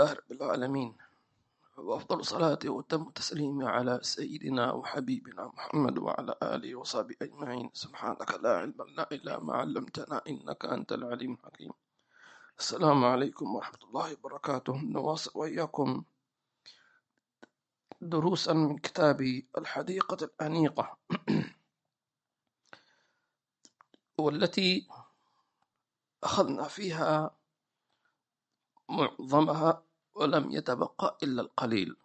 لله رب العالمين، وأفضل صلاة وتم تسليم على سيدنا وحبيبنا محمد وعلى آله وصحبه أجمعين. سبحانك لا علم لنا إلا ما علمتنا إنك أنت العليم الحكيم. السلام عليكم ورحمة الله وبركاته. نواصل وإياكم دروسا من كتاب الحديقة الأنيقة، والتي أخذنا فيها معظمها ولم يتبقى إلا القليل،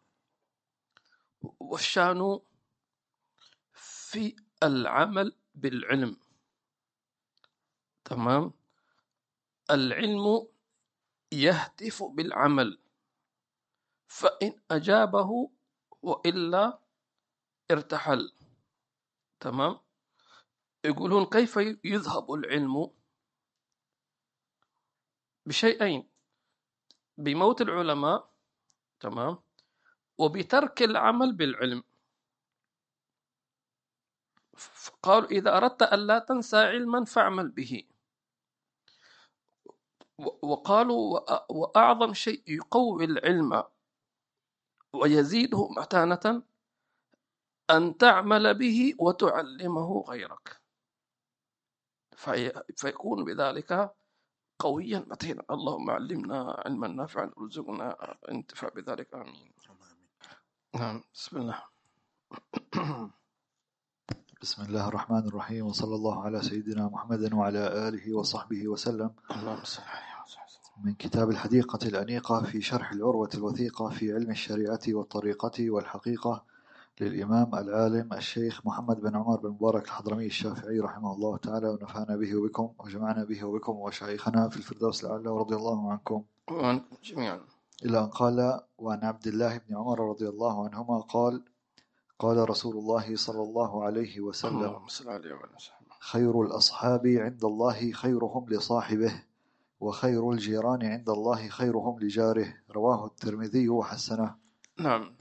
والشأن في العمل بالعلم. تمام، العلم يهتف بالعمل، فإن أجابه وإلا ارتحل. تمام، يقولون كيف يذهب العلم؟ بشيئين: بموت العلماء، تمام، وبترك العمل بالعلم. فقالوا إذا أردت أن لا تنسى علما فاعمل به. وقالوا وأعظم شيء يقوي العلم ويزيده متانة أن تعمل به وتعلمه غيرك، فيكون بذلك قويا متينا. اللهم علمنا علما نافعا ارزقنا انتفاع بذلك، امين. نعم، بسم الله. بسم الله الرحمن الرحيم، وصلى الله على سيدنا محمد وعلى آله وصحبه وسلم. من كتاب الحديقة الأنيقة في شرح العروة الوثيقة في علم الشريعة والطريقة والحقيقة للإمام العالم الشيخ محمد بن عمر بن مبارك الحضرمي الشافعي رحمه الله تعالى، ونفعنا به وبكم وجمعنا به وبكم ومشايخنا في الفردوس الأعلى، ورضي الله عنكم جميعا. إلى أن قال: وعن عبد الله بن عمر رضي الله عنهما قال: قال رسول الله صلى الله عليه وسلم: خير الأصحاب عند الله خيرهم لصاحبه، وخير الجيران عند الله خيرهم لجاره. رواه الترمذي وحسنه. نعم،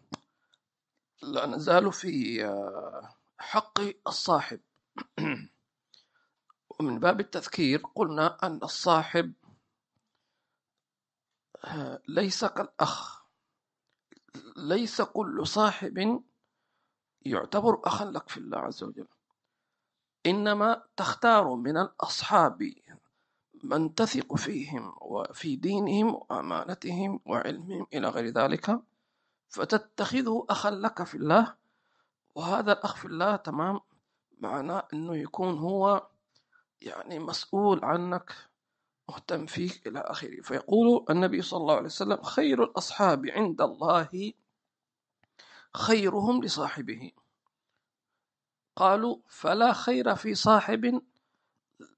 لا نزال في حق الصاحب. ومن باب التذكير قلنا أن الصاحب ليس كالأخ، ليس كل صاحب يعتبر أخا لك في الله عز وجل، إنما تختار من الأصحاب من تثق فيهم وفي دينهم وأمانتهم وعلمهم إلى غير ذلك، فتتخذه أخا لك في الله. وهذا الأخ في الله، تمام، معناه أنه يكون هو يعني مسؤول عنك، مهتم فيك إلى آخره. فيقول النبي صلى الله عليه وسلم: خير الأصحاب عند الله خيرهم لصاحبه. قالوا: فلا خير في صاحب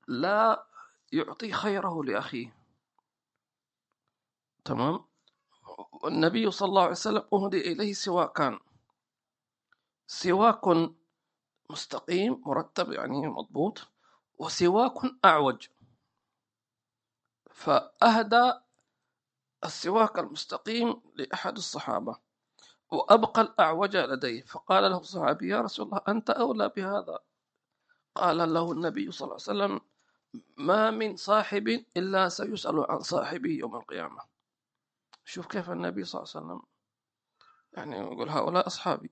لا يعطي خيره لأخيه. تمام، والنبي صلى الله عليه وسلم أهدي إليه سواكان: سواك مستقيم مرتب يعني مضبوط، وسواك أعوج. فأهدى السواك المستقيم لأحد الصحابة، وأبقى الأعوج لديه. فقال له الصحابي: يا رسول الله، أنت أولى بهذا. قال له النبي صلى الله عليه وسلم: ما من صاحب إلا سيسأل عن صاحبه يوم القيامة. شوف كيف النبي صلى الله عليه وسلم يعني يقول: هؤلاء أصحابي،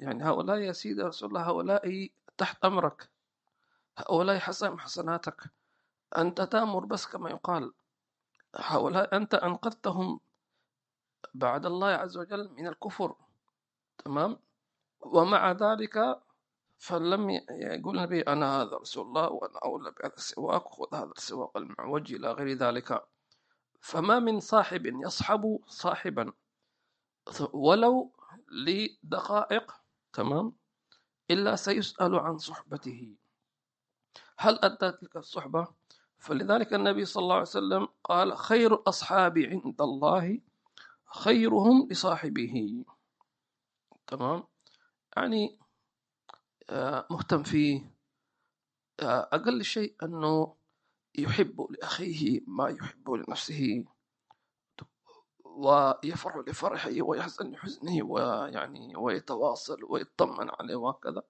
يعني هؤلاء يا سيدي رسول الله، هؤلاء تحت أمرك، هؤلاء حسناتك، أنت تأمر بس كما يقال، هؤلاء أنت أنقذتهم بعد الله عز وجل من الكفر. تمام، ومع ذلك فلم يقول النبي: أنا هذا رسول الله وأنا أولى بهذا السواك، خذ هذا السواك المعوج إلى غير ذلك. فما من صاحب يصحب صاحبا ولو لدقائق، تمام، إلا سيسأل عن صحبته، هل أدى تلك الصحبة؟ فلذلك النبي صلى الله عليه وسلم قال: خير الأصحاب عند الله خيرهم لصاحبه. تمام، يعني مهتم فيه، أقل شيء أنه يحب لأخيه ما يحب لنفسه، ويفرح لفرحه ويحزن لحزنه، ويعني ويتواصل ويطمن عليه وهكذا.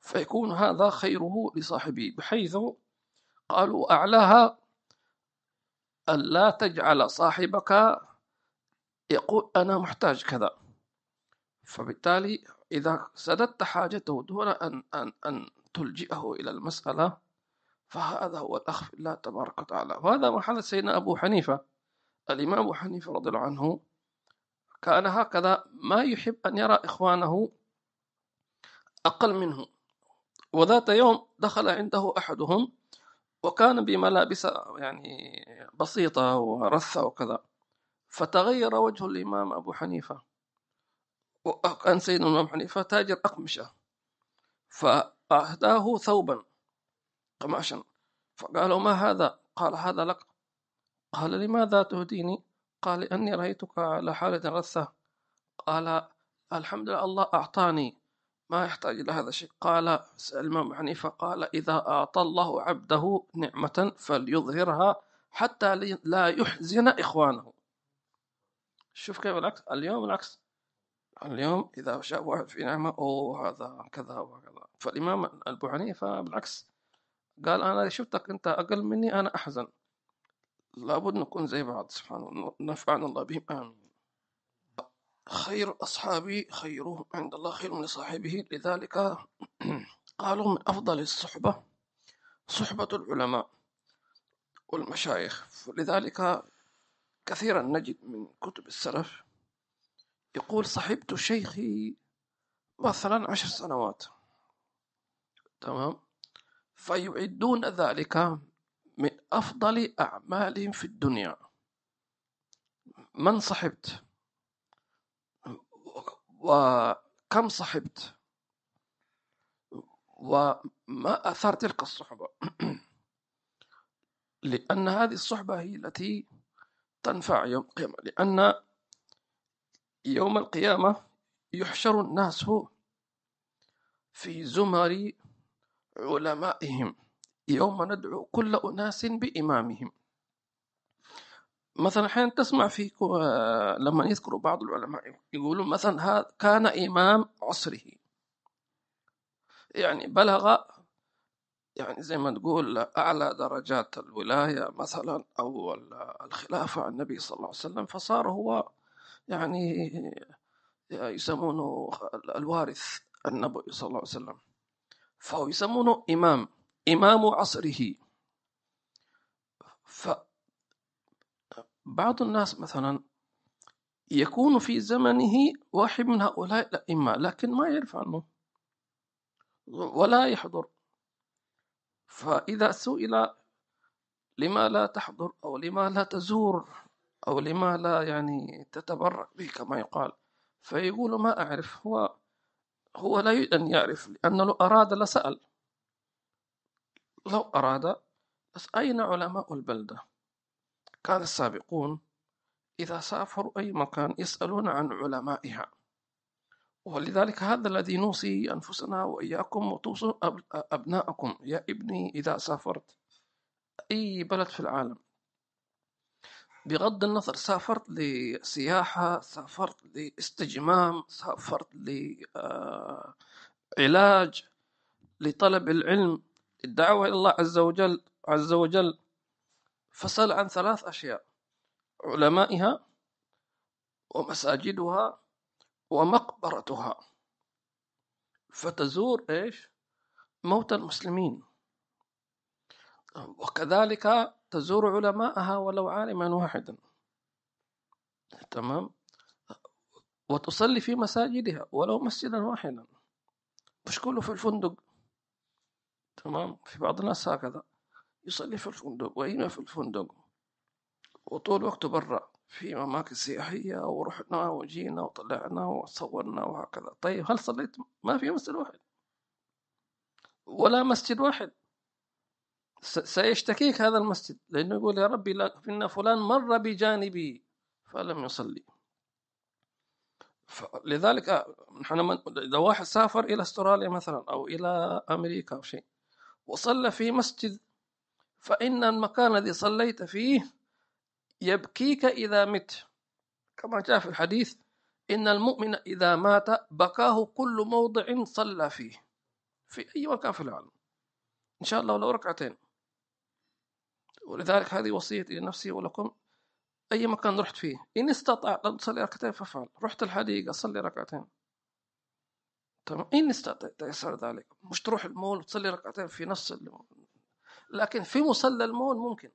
فيكون هذا خيره لصاحبه، بحيث قالوا أعلاها ألا تجعل صاحبك يقول أنا محتاج كذا، فبالتالي إذا سددت حاجته دون أن تلجئه إلى المسألة فهذا هو الأخ في الله تبارك وتعالى. وهذا ما حدث سيدنا أبو حنيفة. الإمام أبو حنيفة رضي الله عنه كان هكذا، ما يحب أن يرى إخوانه أقل منه. وذات يوم دخل عنده أحدهم وكان بملابس يعني بسيطة ورثة وكذا، فتغير وجه الإمام أبو حنيفة، وكان سيدنا الإمام حنيفة تاجر أقمشة، فأهداه ثوبا قماشا، فقالوا ما هذا؟ قال هذا لك. قال لماذا تهديني؟ قال أني رأيتك على حالة رثة. قال الحمد لله الله أعطاني، ما يحتاج إلى هذا الشيء. قال الإمام حنيفة قال إذا أعطى الله عبده نعمة فليظهرها حتى لا يحزن إخوانه. شوف كيف العكس. اليوم العكس، اليوم إذا شاف واحد في نعمة أوه هذا كذا وكذا. فالإمام أبو حنيفة بالعكس قال أنا شفتك أنت أقل مني أنا أحزن، لابد نكون زي بعض. سبحان الله، نفعنا الله بهم آمين. خير أصحابي خيرهم عند الله خير من صاحبه، لذلك قالوا من أفضل الصحبة صحبة العلماء والمشايخ. لذلك كثيرا نجد من كتب السلف يقول صحبت شيخي مثلا 10 سنوات، تمام، فيعدون ذلك من أفضل أعمالهم في الدنيا. من صحبت وكم صحبت وما أثار تلك الصحبة، لأن هذه الصحبة هي التي تنفع يوم القيامة. لأن يوم القيامة يحشر الناس في زمر علمائهم، يوم ندعو كل أناس بإمامهم. مثلا حين تسمع في لما يذكروا بعض العلماء يقولوا مثلا هذا كان إمام عصره، يعني بلغ يعني زي ما تقول أعلى درجات الولاية مثلا أو الخلافة عن النبي صلى الله عليه وسلم، فصار هو يعني يسمونه الوارث النبي صلى الله عليه وسلم، فهو يسمونه إمام عصره. فبعض الناس مثلا يكون في زمنه واحد من هؤلاء الأئمة لكن ما يعرف عنه ولا يحضر، فإذا سئل لما لا تحضر أو لما لا تزور أو لما لا يعني تتبرك به كما يقال، فيقول ما أعرف. هو لا يريد أن يعرف، لأنه لو أراد لسأل، لو أراد. بس أين علماء البلدة؟ كان السابقون إذا سافروا أي مكان يسألون عن علمائها. ولذلك هذا الذي نوصي أنفسنا وإياكم وتوصوا أبناءكم، يا ابني إذا سافرت أي بلد في العالم، بغض النظر سافرت لسياحة، سافرت لاستجمام، سافرت لعلاج، لطلب العلم، الدعوة إلى الله عز وجل، فسأل عن 3 أشياء: علمائها ومساجدها ومقبرتها، فتزور إيش؟ موتى المسلمين، وكذلك تزور علماءها ولو عالما واحدا، تمام، وتصلي في مساجدها ولو مسجدا واحدا، مش كله في الفندق، تمام. في بعض الناس هكذا يصلي في الفندق وإنه في الفندق وطول وقته برا في أماكن سياحية، ورحنا وجينا وطلعنا وصورنا وهكذا. طيب هل صليت؟ ما في مسجد واحد ولا مسجد واحد. سيشتكيك هذا المسجد، لأنه يقول يا ربي إن فلان مر بجانبي فلم يصلي. لذلك نحن إذا واحد سافر إلى أستراليا مثلا أو إلى أمريكا أو شيء وصلى في مسجد، فإن المكان الذي صليت فيه يبكيك إذا مت، كما جاء في الحديث إن المؤمن إذا مات بكاه كل موضع صلى فيه، في أي مكان في العالم إن شاء الله، ولو ركعتين. ولذلك هذه وصيتي لنفسي ولكم، أي مكان رحت فيه، إن استطاع أن تصلي ركعتين ففعل. رحت الحديقة صلي ركعتين، تمام، إن استطعت يسر ذلك. مش تروح المول وتصلي ركعتين في نفس المول، لكن في مصلى المول ممكن،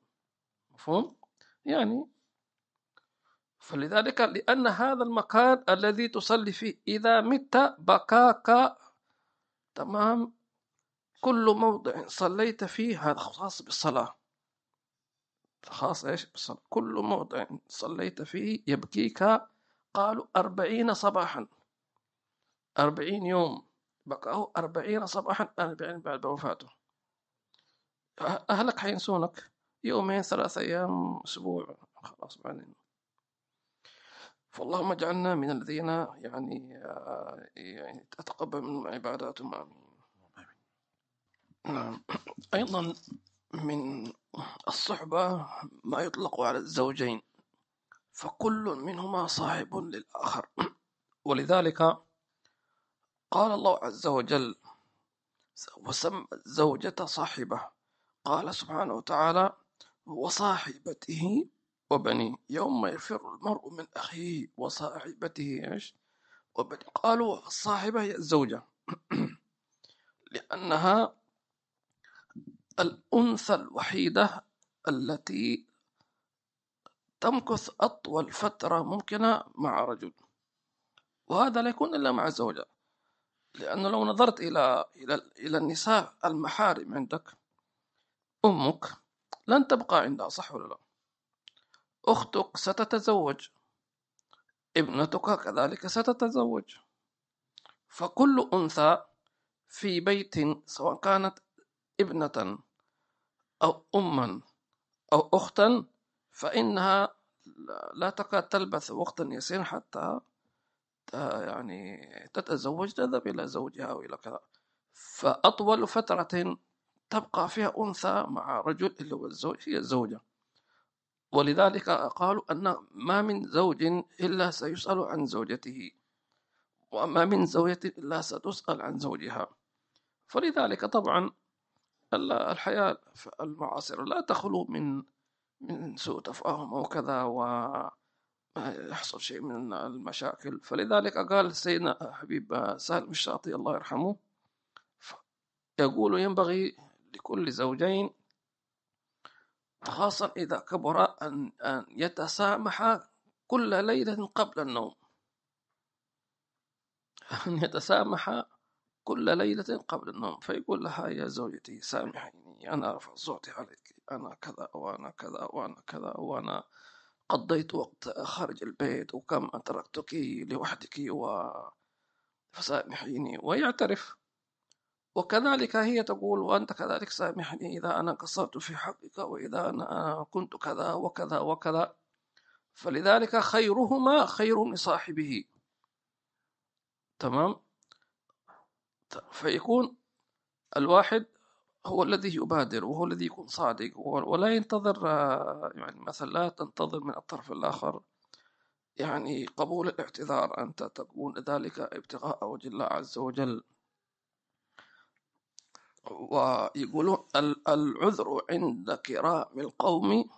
مفهوم؟ يعني فلذلك لأن هذا المكان الذي تصلي فيه إذا مت بقاك، تمام، كل موضع صليت فيه، هذا خاص بالصلاة، خاص إيش بالصلاة، كل موضع صليت فيه يبكيك. قالوا 40 صباحا، 40 يوم بقاه، 40 صباحا، 40 بعد وفاته. أهلك حينسونك يومين، 3 أيام، أسبوع، خلاص بعدين. فاللهم اجعلنا من الذين يعني تتقبل من عباداتهم، آمين. نعم. أيضا من الصحبة ما يطلق على الزوجين، فكل منهما صاحب للآخر، ولذلك قال الله عز وجل وسمى الزوجة صاحبة، قال سبحانه وتعالى وصاحبته وبني يوم يفر المرء من أخيه وصاحبته وبني. قالوا الصاحبة هي الزوجة لأنها الأنثى الوحيدة التي تمكث أطول فترة ممكنة مع رجل، وهذا لا يكون إلا مع الزوجة، لأنه لو نظرت إلى النساء المحارم عندك، أمك لن تبقى عندها، صح ولا لا؟ أختك ستتزوج، ابنتك كذلك ستتزوج، فكل أنثى في بيت سواء كانت ابنة أو أما أو أختا فإنها لا تكاد تلبث وقتا يسيرا حتى يعني تتزوج، تذهب إلى زوجها وإلى كذا، فأطول فترة تبقى فيها أنثى مع رجل اللي هو الزوج هي الزوجة. ولذلك قالوا أن ما من زوج إلا سيسأل عن زوجته، وما من زوجة إلا ستسأل عن زوجها. فلذلك طبعا الحياة المعاصرة لا تخلو من سوء تفاهم أو كذا، ويحصل شيء من المشاكل. فلذلك قال سيدنا حبيب سهل بن الشاطئ الله يرحمه، يقول ينبغي لكل زوجين خاصة إذا كبر أن يتسامح كل ليلة قبل النوم، أن يتسامح كل ليلة قبل النوم، فيقول لها يا زوجتي سامحيني، أنا رفعت صوتي عليك، أنا كذا وأنا كذا وأنا كذا، وأنا قضيت وقت خارج البيت، وكم تركتك لوحدك، فسامحيني، ويعترف. وكذلك هي تقول وأنت كذلك سامحني إذا أنا قصرت في حقك، وإذا أنا كنت كذا وكذا وكذا. فلذلك خيرهما خير لصاحبه، تمام؟ فيكون الواحد هو الذي يبادر، وهو الذي يكون صادق، ولا ينتظر يعني مثلا لا تنتظر من الطرف الآخر يعني قبول الاعتذار، أنت تكون ذلك ابتغاء وجه الله عز وجل. ويقولون العذر عند كرام القوم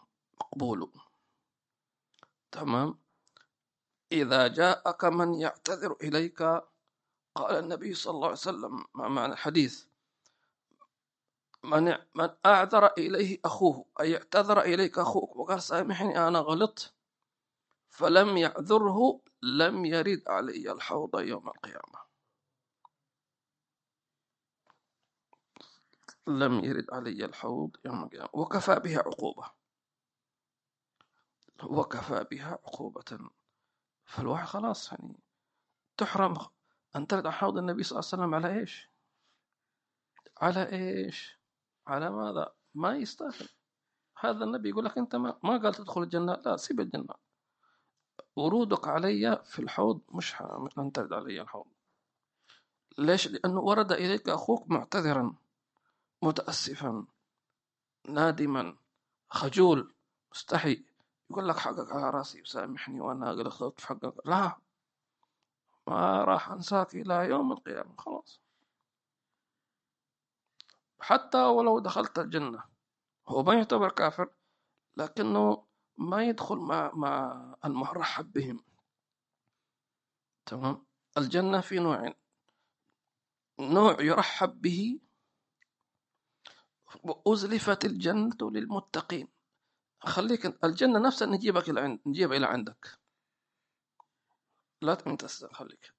مقبول، تمام، إذا جاءك من يعتذر إليك. قال النبي صلى الله عليه وسلم معنى الحديث من أعذر إليه أخوه، أي اعتذر إليك أخوك وقال سامحني أنا غلط، فلم يعذره لم يرد علي الحوض يوم القيامة، لم يرد علي الحوض يوم القيامة. وكفى بها عقوبة، وكفى بها عقوبة. فالواحد خلاص يعني تحرم أن ترد على حوض النبي صلى الله عليه وسلم على إيش؟ على إيش؟ على ماذا؟ ما يستاهل. هذا النبي يقول لك أنت ما قال تدخل الجنة، لا، سيب الجنة، ورودك علي في الحوض مش حرام أن ترد علي الحوض. ليش؟ لأنه ورد إليك أخوك معتذرا متأسفا نادما خجول مستحي، يقول لك حقك على راسي وسامحني وأنا غلطت في حقك، لا، ما راح أنساك إلى يوم القيامة، خلاص. حتى ولو دخلت الجنة هو ما يعتبر كافر، لكنه ما يدخل مع المرحب بهم. تمام. الجنة في نوعين، نوع يرحب به، أزلفت الجنة للمتقين، خليك الجنة نفسها نجيب إلى عندك، لا تنتسى، خليك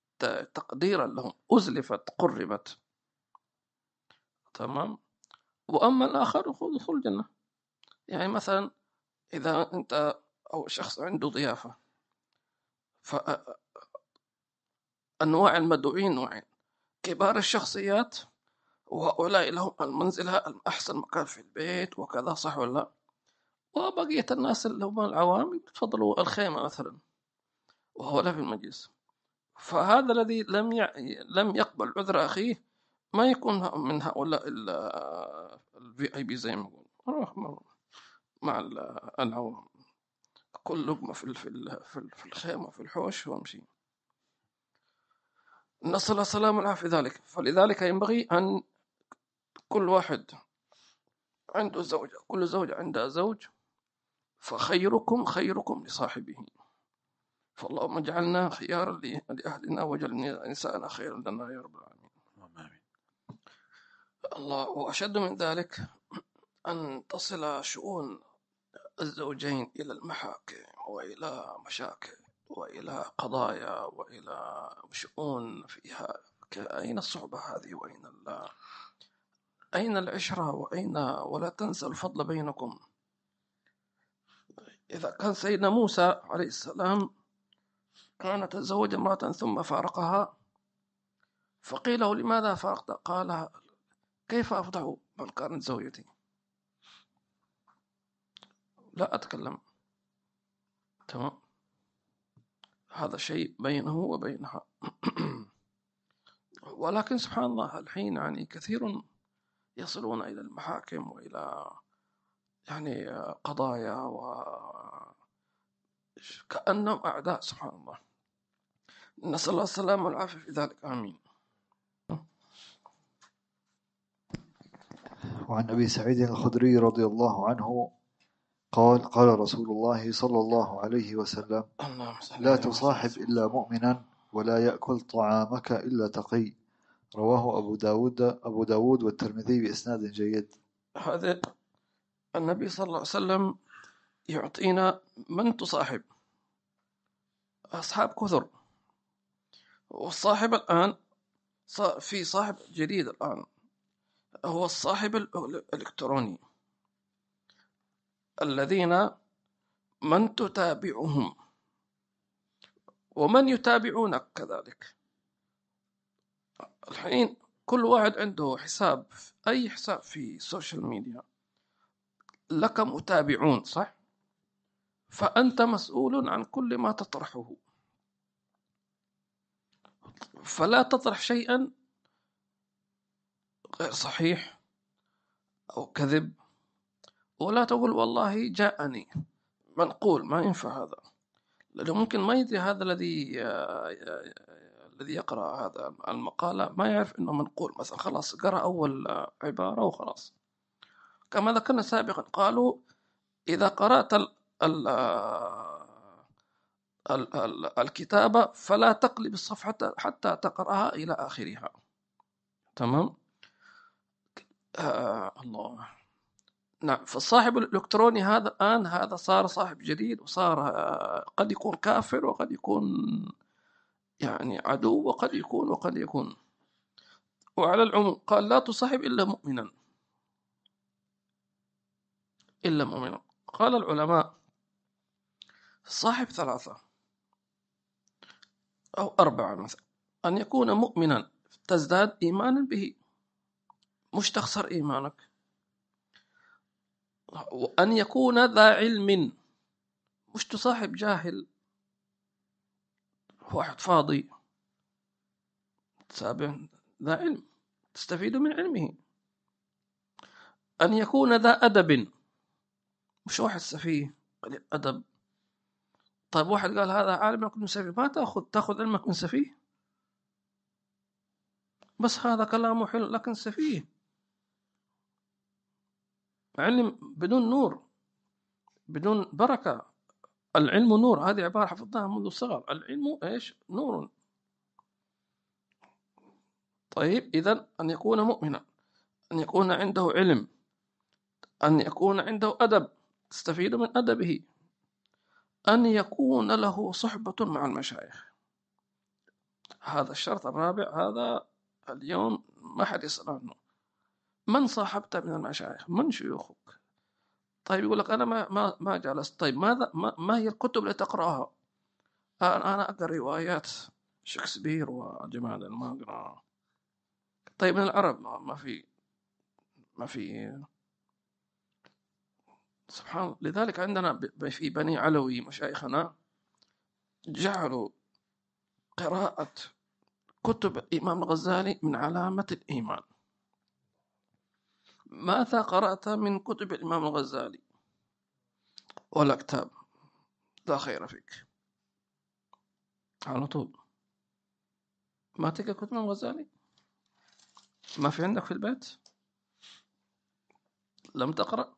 تقديرا لهم، أزلفت قربت. تمام. وأما الآخر هو دخول الجنة، يعني مثلا إذا أنت أو شخص عنده ضيافة، فأنواع المدعوين نوعين، كبار الشخصيات وهؤلاء لهم المنزلة الأحسن مكان في البيت وكذا، صح ولا لا؟ وبقية الناس اللي هم العوام يفضلوا الخيمة مثلا وهؤلاء في المجلس. فهذا الذي لم يقبل عذر أخيه ما يكون من هؤلاء الVIP زي ما يقول، مع العوام، كل لقمة في الخيمة في الحوش وامشي. نسأل الله سلام والعافية في ذلك. فلذلك ينبغي أن كل واحد عنده زوجة، كل زوجة عندها زوج، فخيركم خيركم لصاحبه، فاللهم اجعلنا خيارا لأهلنا واجعلنا نساءنا خيرا لنا يا رب العالمين. الله. وأشد من ذلك أن تصل شؤون الزوجين إلى المحاكم وإلى مشاكل وإلى قضايا وإلى شؤون فيها، أين الصحبة هذه وأين أين العشرة وأين، ولا تنسى الفضل بينكم. إذا كان سيدنا موسى عليه السلام كان تزوج امرأة ثم فارقها، فقيله لماذا فارقت؟ قال كيف أفضح من كانت زوجتي، لا أتكلم. تمام. هذا شيء بينه وبينها. ولكن سبحان الله الحين يعني كثير يصلون إلى المحاكم وإلى يعني قضايا وكأنهم أعداء، سبحان الله، نسأل الله السلامة والعافية في ذلك. آمين. وعن أبي سعيد الخدري رضي الله عنه قال قال رسول الله صلى الله عليه وسلم: لا تصاحب إلا مؤمنا ولا يأكل طعامك إلا تقي. رواه أبو داود والترمذي بإسناد جيد. هذا النبي صلى الله عليه وسلم يعطينا من تصاحب، أصحاب كثر، والصاحب الآن في صاحب جديد الآن هو الصاحب الإلكتروني، الذين من تتابعهم ومن يتابعونك كذلك. الحين كل واحد عنده حساب، أي حساب في السوشيال ميديا لك متابعون، صح؟ فأنت مسؤول عن كل ما تطرحه، فلا تطرح شيئا غير صحيح أو كذب، ولا تقول والله جاءني منقول، ما ينفع هذا، لأنه ممكن ما يدري هذا الذي يقرأ هذا المقالة ما يعرف إنه منقول مثلا، خلاص قرأ أول عبارة وخلاص. كما ذكرنا سابقا قالوا إذا قرأت الكتابة فلا تقلب الصفحة حتى تقرأها إلى آخرها. تمام. الله. نعم. فالصاحب الإلكتروني هذا الآن هذا صار صاحب جديد، وصار قد يكون كافر وقد يكون يعني عدو وقد يكون. وعلى العموم قال لا تصاحب إلا مؤمنا. قال العلماء صاحب ثلاثة أو أربعة مثلا، أن يكون مؤمنا تزداد إيمانا به، مش تخسر إيمانك، وأن يكون ذا علم، مش تصاحب جاهل واحد فاضي، تسابع ذا علم تستفيد من علمه، أن يكون ذا أدب، مش واحد سفيه أدب. طيب واحد قال هذا عالم يكون سفيه، ما تأخذ علمك من سفيه، بس هذا كلامه حلو لكن سفيه، علم بدون نور، بدون بركة. العلم نور، هذه عبارة حفظناها منذ الصغر، العلم إيش؟ نور. طيب إذن أن يكون مؤمنا، أن يكون عنده علم، أن يكون عنده أدب تستفيد من أدبه، أن يكون له صحبة مع المشايخ. هذا الشرط الرابع، هذا اليوم ما حد يسأل عنه. من صاحبت من المشايخ؟ من شيوخك؟ طيب يقول لك أنا ما جلست. طيب ماذا ما هي الكتب اللي تقرأها؟ أنا أقرأ روايات شكسبير وجماعة الماجرا. طيب من العرب ما في سبحان. لذلك عندنا في بني علوي مشايخنا جعلوا قراءة كتب الإمام الغزالي من علامة الإيمان. ماذا قرأت من كتب الإمام الغزالي؟ ولا كتاب، لا خير فيك. على طول ما تلقى كتب الإمام الغزالي؟ ما في عندك في البيت؟ لم تقرأ؟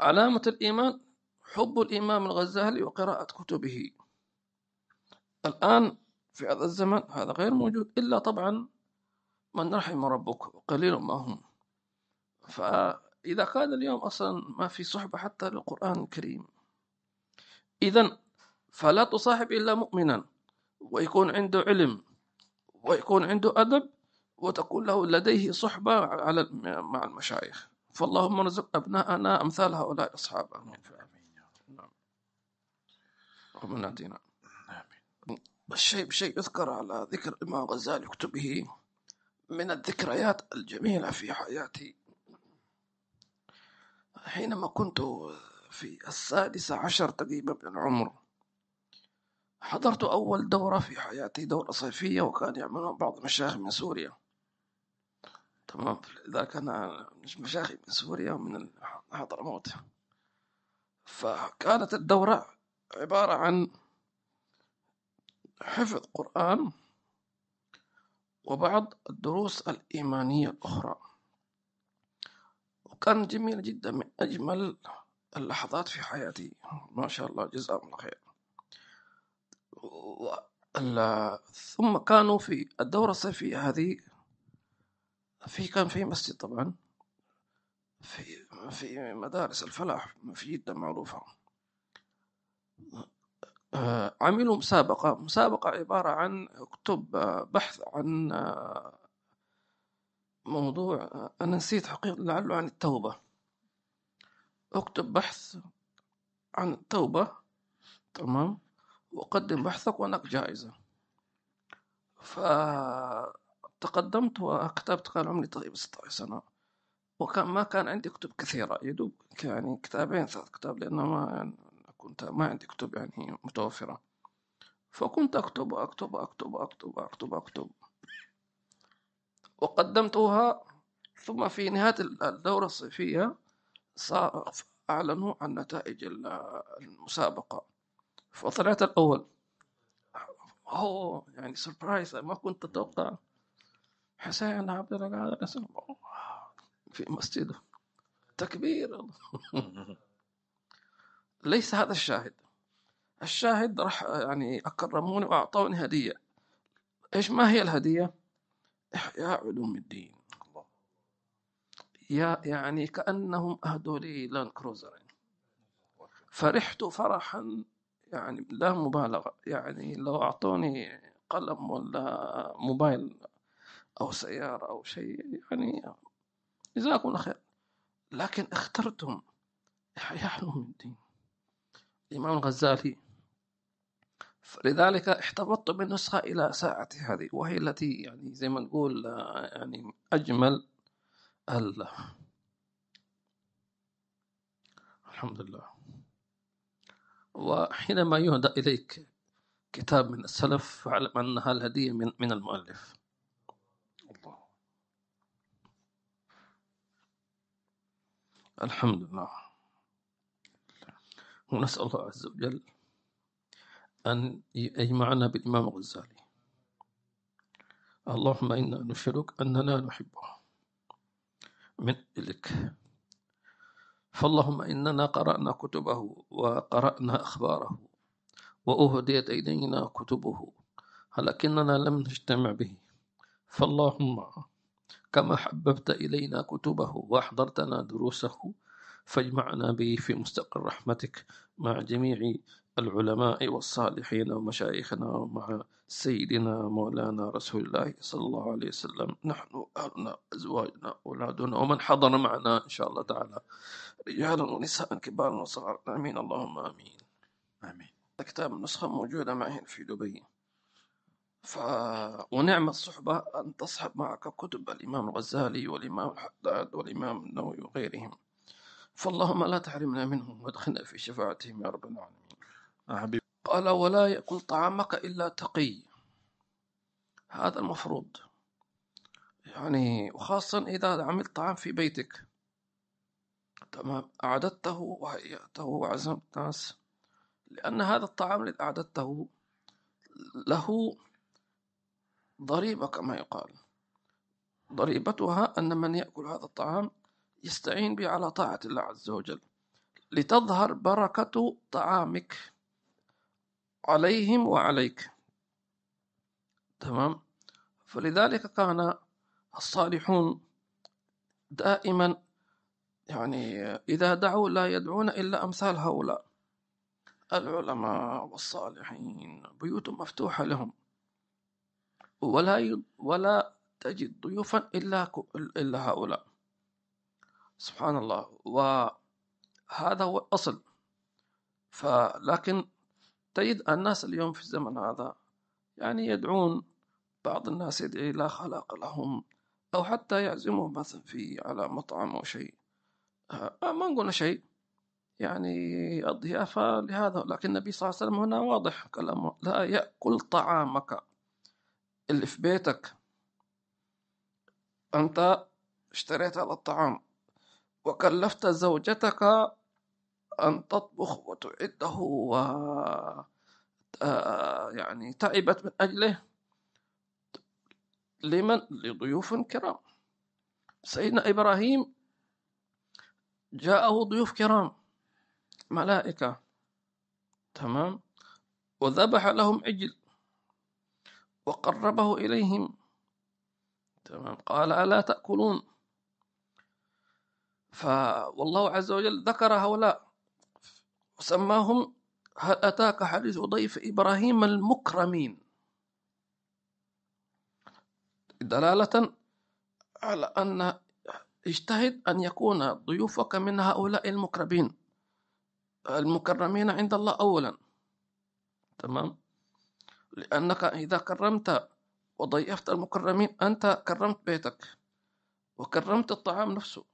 علامة الإيمان حب الإمام الغزالي وقراءة كتبه. الآن في هذا الزمن هذا غير موجود، إلا طبعا من رحم ربك قليل ما هم. فإذا كان اليوم أصلا ما في صحبة حتى للقرآن الكريم، إذن فلا تصاحب إلا مؤمنا، ويكون عنده علم، ويكون عنده أدب، وتكون له لديه صحبة مع المشايخ. فاللهم رزق أبناءنا أمثال هؤلاء أصحاب. آمين. ربنا يعطينا. الشيء يذكر على ذكر الإمام الغزالي كتبه من الذكريات الجميلة في حياتي. حينما كنت في 16 تقريبا من العمر حضرت أول دورة في حياتي، دورة صيفية، وكان يعملها بعض المشايخ من سوريا. تمام، إذا كان مشايخ من سوريا ومن حضرموت. فكانت الدورة عبارة عن حفظ قرآن وبعض الدروس الإيمانية الأخرى، وكان جميل جدا، من أجمل اللحظات في حياتي ما شاء الله، جزاهم الله خير. ثم كانوا في الدورة الصيفية هذه كان في مسجد طبعا في مدارس الفلاح في جدة معروفة. عملوا مسابقة عبارة عن اكتب بحث عن موضوع أنا نسيت حقيقة، لعله عن التوبة. اكتب بحث عن التوبة، تمام، وقدم بحثك وأنك جائزة. فتقدمت وكتبت، كان عمري تقريبا 16 سنة، وكان ما كان عندي كتب كثيرة، يدوب يعني 2-3 كتاب، لأنه كنت ما عندي كتب يعني متوفرة. فكنت أكتب أكتب أكتب أكتب أكتب أكتب وقدمتها. ثم في نهاية الدورة الصيفية أعلنوا عن نتائج المسابقة، فطلعت الأول. يعني سربرايز، ما كنت أتوقع. حسين عبد القادر في مسجده، تكبير. ليس هذا الشاهد، الشاهد راح يعني أكرموني وأعطوني هدية. إيش ما هي الهدية؟ إحياء علوم الدين. الله، يعني كأنهم أهدوا لي لاند كروزرين. فرحت فرحا يعني لا مبالغة، يعني لو أعطوني قلم ولا موبايل أو سيارة أو شيء يعني جزاكم الله خير، لكن اخترتم إحياء علوم الدين، الإمام الغزالي. فلذلك احتفظت بالنسخة إلى ساعتي هذه، وهي التي يعني زي ما نقول يعني أجمل. الحمد لله. وحينما يهدى إليك كتاب من السلف فاعلم أنها الهدية من المؤلف. الله. الحمد لله. ونسأل الله عز وجل أن يجمعنا بالإمام الغزالي. اللهم إنا نشهدك أننا نحبه من إليك فاللهم إننا قرأنا كتبه وقرأنا أخباره وأهديت إلينا كتبه لكننا لم نجتمع به، فاللهم كما حببت إلينا كتبه وأحضرتنا دروسه فاجمعنا به في مستقر رحمتك مع جميع العلماء والصالحين ومشايخنا ومع سيدنا مولانا رسول الله صلى الله عليه وسلم، نحن أهلنا أزواجنا أولادنا ومن حضر معنا إن شاء الله تعالى رجالا ونساء كبارا وصغارا، آمين اللهم آمين آمين. كتاب النسخة موجودة معي في دبي، ونعم الصحبة أن تصحب معك كتب الإمام الغزالي والإمام الحداد والإمام النووي وغيرهم، فاللهم لا تحرمنا منهم وادخلنا في شفاعتهم يا رب العالمين. قال ولا يأكل طعامك إلا تقي، هذا المفروض يعني، وخاصة إذا عملت طعام في بيتك تمام أعددته وهيأته وعزمت الناس، لأن هذا الطعام الذي أعددته له ضريبة كما يقال، ضريبتها أن من يأكل هذا الطعام يستعين به على طاعة الله عز وجل لتظهر بركة طعامك عليهم وعليك تمام. فلذلك كان الصالحون دائما يعني إذا دعوا لا يدعون إلا أمثال هؤلاء العلماء والصالحين، بيوتهم مفتوحة لهم، ولا تجد ضيوفا إلا هؤلاء، سبحان الله، وهذا هو الأصل. لكن تجد الناس اليوم في الزمن هذا يعني يدعون، بعض الناس يدعي لا خلاق لهم أو حتى يعزمهم مثلا على مطعم أو شيء، ما نقول شيء يعني الضيافة لهذا، لكن النبي صلى الله عليه وسلم هنا واضح كلامه، لا يأكل طعامك اللي في بيتك، أنت اشتريت هذا الطعام وكلفت زوجتك أن تطبخ وتعده يعني تعبت من أجله، لضيوف كرام. سيدنا إبراهيم جاءه ضيوف كرام ملائكة تمام، وذبح لهم عجل وقربه إليهم تمام، قال ألا تأكلون؟ فوالله عز وجل ذكر هؤلاء وسماهم هل أتاك حديث ضيف إبراهيم المكرمين، دلالة على أن اجتهد أن يكون ضيوفك من هؤلاء المكرمين عند الله أولا تمام، لأنك إذا كرمت وضيفت المكرمين أنت كرمت بيتك وكرمت الطعام نفسه،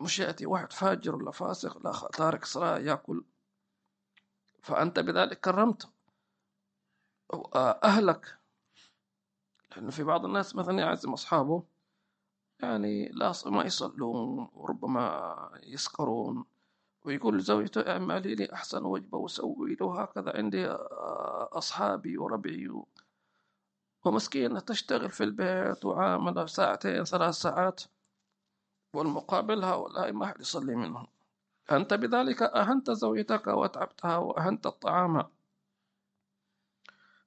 مش يأتي واحد فاجر ولا فاسق ولا تارك صلاة يأكل، فأنت بذلك كرمت أهلك، لأنه في بعض الناس مثلا يعزم أصحابه يعني لا ما يصلون وربما يسكرون، ويقول لزوجته اعملي لي أحسن وجبة وسوي له هكذا، عندي أصحابي وربعي، ومسكينة تشتغل في البيت وعاملة 2-3 ساعات، والمقابل هؤلاء ما حد يصلي منهم، أنت بذلك أهنت زوجتك وأتعبتها وأهنت الطعام،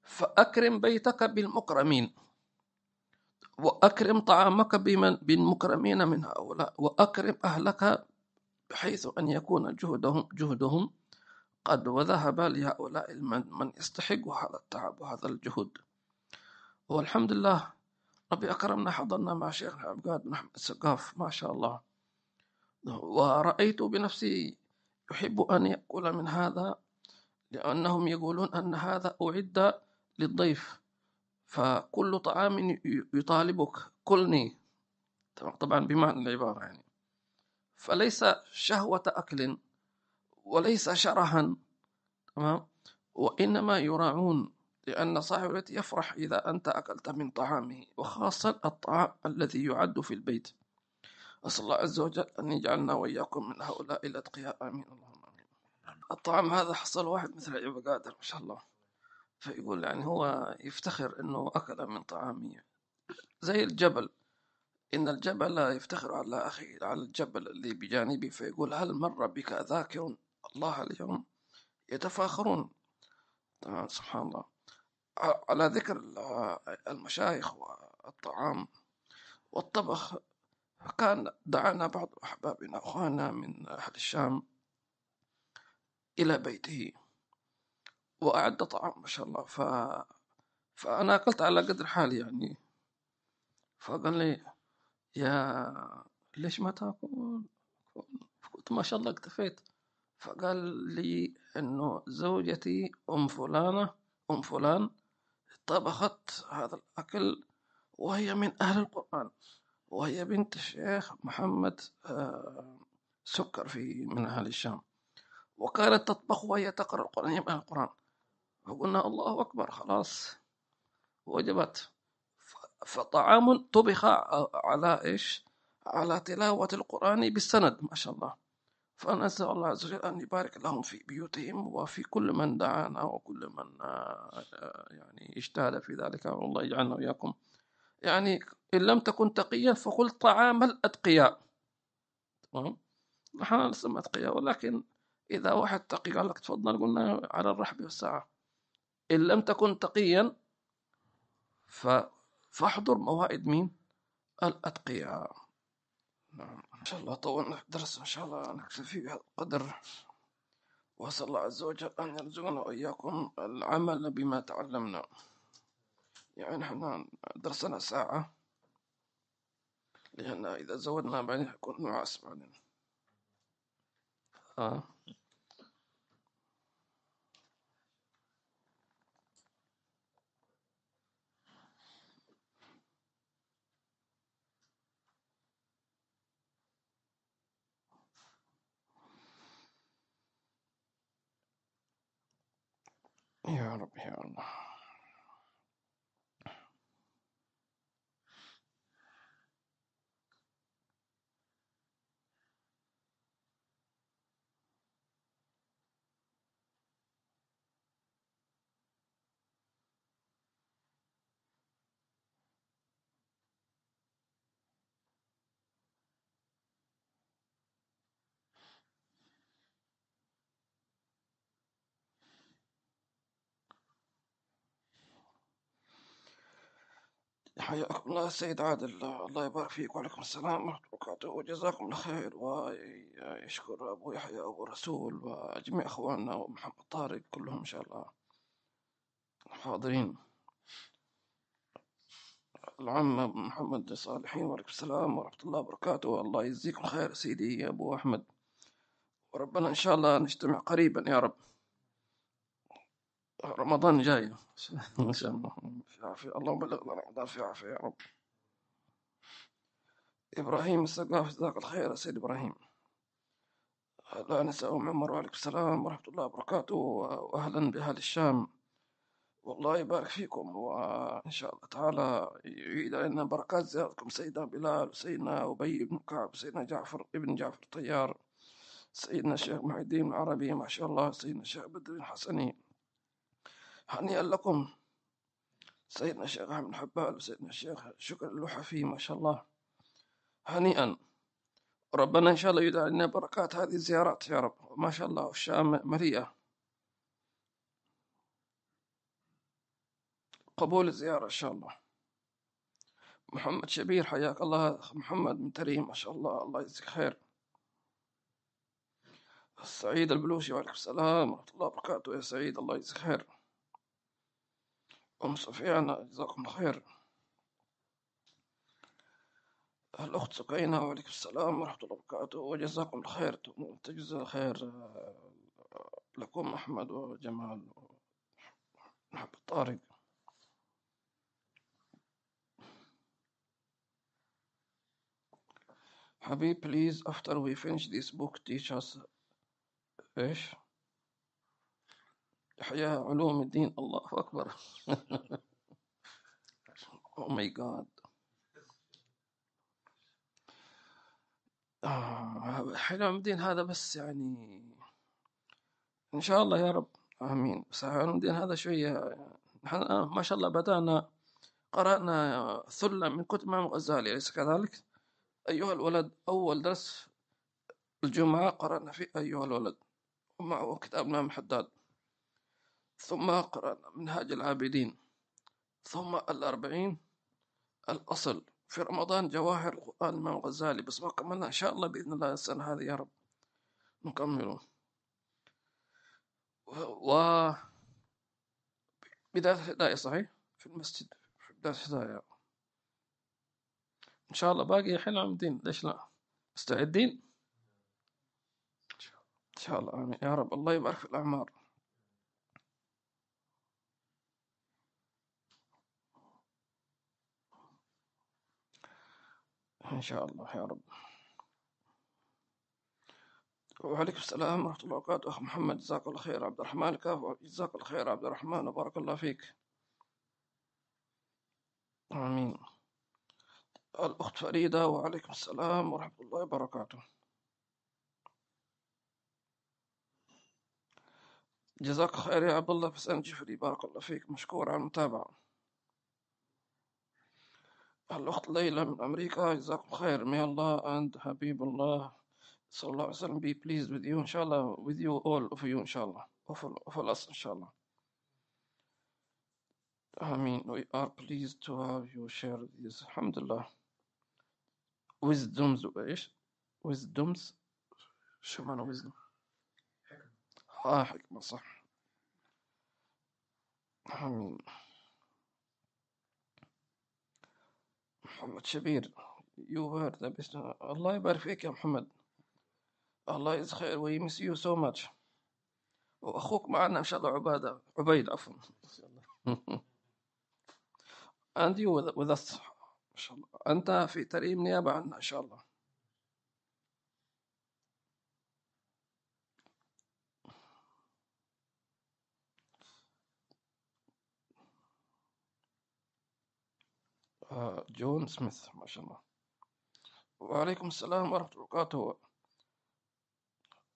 فأكرم بيتك بالمكرمين، وأكرم طعامك بالمكرمين من هؤلاء، وأكرم أهلك بحيث أن يكون جهدهم قد وذهب لهؤلاء من يستحق هذا التعب وهذا الجهد. والحمد لله ربي أكرمنا، حضرنا مع شيخ عبد الله بن السقاف ما شاء الله، ورأيت بنفسي يحب أن يأكل من هذا، لأنهم يقولون أن هذا أعد للضيف، فكل طعام يطالبك كلني طبعا بمعنى العبارة يعني، فليس شهوة أكل وليس شرها تمام، وإنما يراعون، لأن صاحب البيت يفرح إذا أنت أكلت من طعامه، وخاصة الطعام الذي يعد في البيت. أسأل الله عز وجل أن يجعلنا وإياكم من هؤلاء الأتقياء، آمين اللهم آمين. الطعام هذا حصل واحد مثل أبي قادر ما شاء الله، فيقول يعني هو يفتخر إنه أكل من طعامي زي الجبل، إن الجبل يفتخر على أخي على الجبل اللي بجانبه فيقول هل مر بك ذاكر؟ الله اليوم يتفاخرون. طبعا سبحان الله. على ذكر المشايخ والطعام والطبخ، كان دعانا بعض أحبابنا أخوانا من أهل الشام إلى بيته وأعد طعام ما شاء الله، فأنا أكلت على قدر حالي يعني. فقال لي يا ليش ما تاكل؟ قلت ما شاء الله اكتفيت. فقال لي إنه زوجتي أم فلان طبخت هذا الأكل وهي من أهل القرآن، وهي بنت الشيخ محمد سكر من أهل الشام، وكانت تطبخ وهي تقرأ القرآن من أهل القرآن. فقلنا الله أكبر خلاص وجبت. فطعام طبخ على إيش؟ على تلاوة القرآن بالسند ما شاء الله. فنسأل الله عز وجل أن يبارك لهم في بيوتهم وفي كل من دعانا وكل من يعني اجتهد في ذلك، والله يجعلنا وإياكم. يعني إن لم تكن تقيا فقل طعام الأتقياء. تمام؟ نحن نسمى أتقياء، ولكن إذا واحد تقي قال لك تفضل قلنا على الرحب والساعة. إن لم تكن تقيا فاحضر موائد مين؟ الأتقياء. نعم. إن شاء الله طولنا في الدرس، إن شاء الله نكتفي بهذا القدر، وأسأل الله عز وجل أن يرزقنا وإياكم العمل بما تعلمنا. يعني نحن درسنا ساعة، لأن إذا زودنا بعدين يكون نعاس بعدين. يا رب يا الله. حياكم الله السيد عادل، الله يبارك فيك. وعليكم السلام ورحمة الله وبركاته، وجزاكم الله خير. ويشكر أبو يحيى أبو رسول وجميع أخواننا ومحمد طارق كلهم إن شاء الله حاضرين. العم محمد صالحين، وعليكم السلام ورحمة الله وبركاته، الله يجزيكم خير سيدي أبو أحمد، وربنا إن شاء الله نجتمع قريبا يا رب. رمضان جاي إن شاء الله، في عافية، اللهم بلغنا رمضان في عافية يا رب. إبراهيم السقاف، جزاك الخير سيد إبراهيم. أهلا نساء أم عمر، وعليكم السلام ورحمة الله وبركاته، وأهلا بأهل الشام، والله يبارك فيكم، وإن شاء الله تعالى يعيد علينا بركات زيارتكم سيدنا بلال وسيدنا أبي بن كعب وسيدنا جعفر ابن جعفر طيار، سيدنا الشيخ محيي الدين العربي ما شاء الله، سيدنا الشيخ بدر الدين الحسني، هنيئا لكم سيدنا الشيخ أحمد حبال وسيدنا الشيخ شكر اللحفي ما شاء الله، هنيئا. ربنا إن شاء الله يدعي لنا بركات هذه الزيارات يا رب. ما شاء الله الشام مليئة، قبول الزيارة إن شاء الله. محمد شبير، حياك الله محمد من تريم ما شاء الله، الله يجزيك خير. سعيد البلوشي، وعليكم السلام ورحمة الله وبركاته يا سعيد، الله يجزيك خير. أم سفيان، جزاكم خير. الأخت سكينة، وعليكم السلام ورحمة الله وبركاته، وجزاكم خير، تجزى خير لكم أحمد وجمال ومحمد طارق. حبيب please after we finish this book teach us إيش؟ إحياء علوم الدين. الله أكبر. Oh my God. إحياء علوم الدين هذا بس يعني إن شاء الله يا رب آمين. بس إحياء علوم الدين هذا شوية، نحن ما شاء الله بدأنا قرأنا ثلة من كتب الإمام الغزالي، أليس كذلك؟ أيها الولد، أول درس الجمعة قرأنا فيه أيها الولد، ومعه كتاب الإمام حداد، ثم قرأنا من هاج العابدين، ثم الأربعين، الأصل في رمضان، جواهر القرآن الإمام الغزالي، بس ما كملنا إن شاء الله بإذن الله السنة هذه يا رب نكمله. بداية الحداية صحيح في المسجد، في بداية الحداية إن شاء الله باقي الحين عامدين، ليش لا؟ مستعدين إن شاء الله، آمين يا رب. الله يبارك في الأعمار. إن شاء الله يا رب. وعليكم السلام ورحمة الله وبركاته. أخ محمد جزاك الله خير. عبد الرحمن كاف جزاك الله خير عبد الرحمن، وبارك الله فيك، آمين. الأخت فريدة وعليكم السلام ورحمة الله وبركاته، جزاك خير يا عبد الله حسين جفري، بارك الله فيك، مشكور على المتابعة. الأخت ليلى من أمريكا جزاكم خير. May Allah and Habib Allah صلى الله عليه وسلم be pleased with you إن شاء الله, with you all of you إن شاء الله, of us إن شاء الله. آمين. We are pleased to have you share this. Alhamdulillah. Wisdoms إيش؟ Wisdoms شو معنى wisdom؟ حكمة صح. آمين. محمد شبير you were the best. الله يبارك فيك يا محمد. الله يجزاك خير. We miss you so much. وأخوك معنا إن شاء الله عبيد عفوا. And you with us إن شاء الله. أنت في تريم نيابة عنا إن شاء الله. جون سميث ما شاء الله. وعليكم السلام ورحمة الله وبركاته.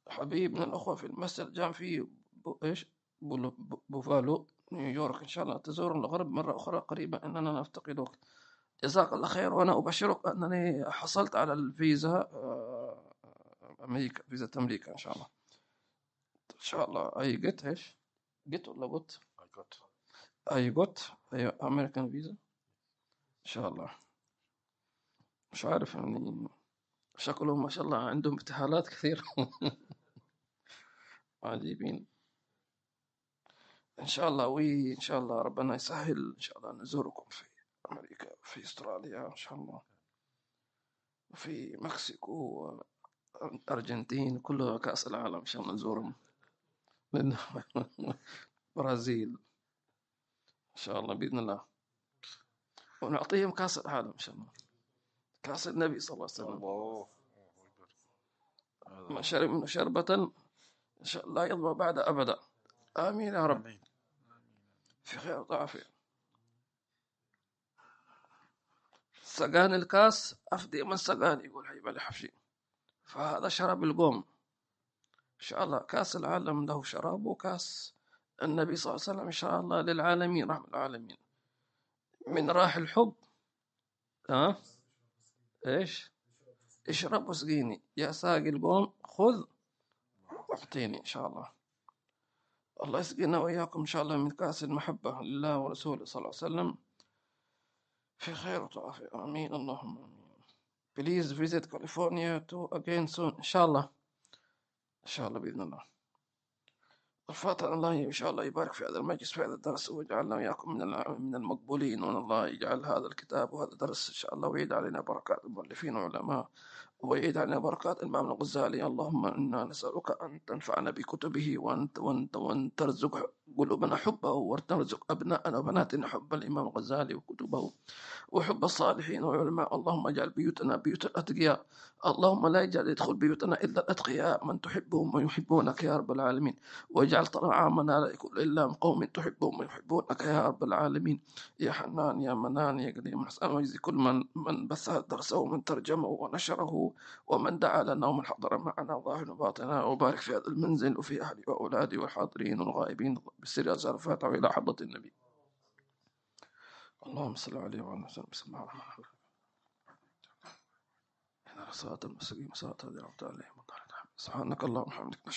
حبيب من الأخوة في المسجد جام في بوفالو نيويورك، إن شاء الله تزور الغرب مرة أخرى قريبا أننا نفتقدك. جزاك الله خير، وأنا أبشرك أنني حصلت على الفيزا أمريكا، فيزا أمريكا إن شاء الله. إن شاء الله أي جت إيش؟ جت ولا جت؟ أي جت أي أمريكان فيزا إن شاء الله. مش عارف يعني شكلهم ما شاء الله عندهم ابتهالات كثير عجيبين إن شاء الله. وإن شاء الله ربنا يسهل إن شاء الله نزوركم في أمريكا، في أستراليا إن شاء الله، وفي مكسيكو والأرجنتين كلها كأس العالم إن شاء الله نزورهم برازيل إن شاء الله بإذن الله، ونعطيهم كاس العالم إن شاء الله، كاس النبي صلى الله عليه وسلم. الله ما شرب منه شربة لا يضمع بعد أبدا، آمين يا رب، في خير وعافية. سقاني الكاس أفدي من سقاني، يقول حبيب الحبشي، فهذا شراب القوم إن شاء الله. كاس العالم له شراب، وكاس النبي صلى الله عليه وسلم إن شاء الله للعالمين، رحمة العالمين، من راح الحب ايش اشرب وسقيني يا ساقي القوم، خذ واعطيني ان شاء الله. الله يسقينا واياكم ان شاء الله من كاس المحبه لله ورسوله صلى الله عليه وسلم في خير وعافيه، امين اللهم امين. Please visit California to again soon ان شاء الله، ان شاء الله باذن الله. الفاتح الله إن شاء الله يبارك في هذا المجلس، في هذا الدرس، ويجعلنا وإياكم من المقبولين، وإن الله يجعل هذا الكتاب وهذا الدرس إن شاء الله، ويعيد علينا بركات المؤلفين والعلماء، ويعيد علينا بركات الإمام الغزالي. اللهم إنا نسألك أن تنفعنا بكتبه، وأن ترزق قلوبنا حبه، وترزق أبناءنا وبناتنا حب الإمام الغزالي وكتبه، وحب الصالحين والعلماء. اللهم اجعل بيوتنا بيوت الأتقياء، اللهم لا يجعل يدخل بيوتنا إلا الأتقياء، من تحبهم ويحبونك يا رب العالمين، واجعل طعامنا لا يكون إلا من قوم تحبهم ويحبونك يا رب العالمين، يا حنان يا منان يا قديم. نسأل ويجزي كل من بث درسه، ومن ترجمه ونشره، ومن دعا لنا، ومن حضر معنا ظاهر وباطنا، وبارك في هذا المنزل وفي أهلي وأولادي والحاضرين والغائبين، بسر أزار الفاتحة إلى حضرة النبي. اللهم صل عليه وعلى وسلم. بسم الله الرحمن الرحيم. إن الصلاة المسلمين صلاة الذي أنعمت عليهم. سبحانك اللهم وبحمدك.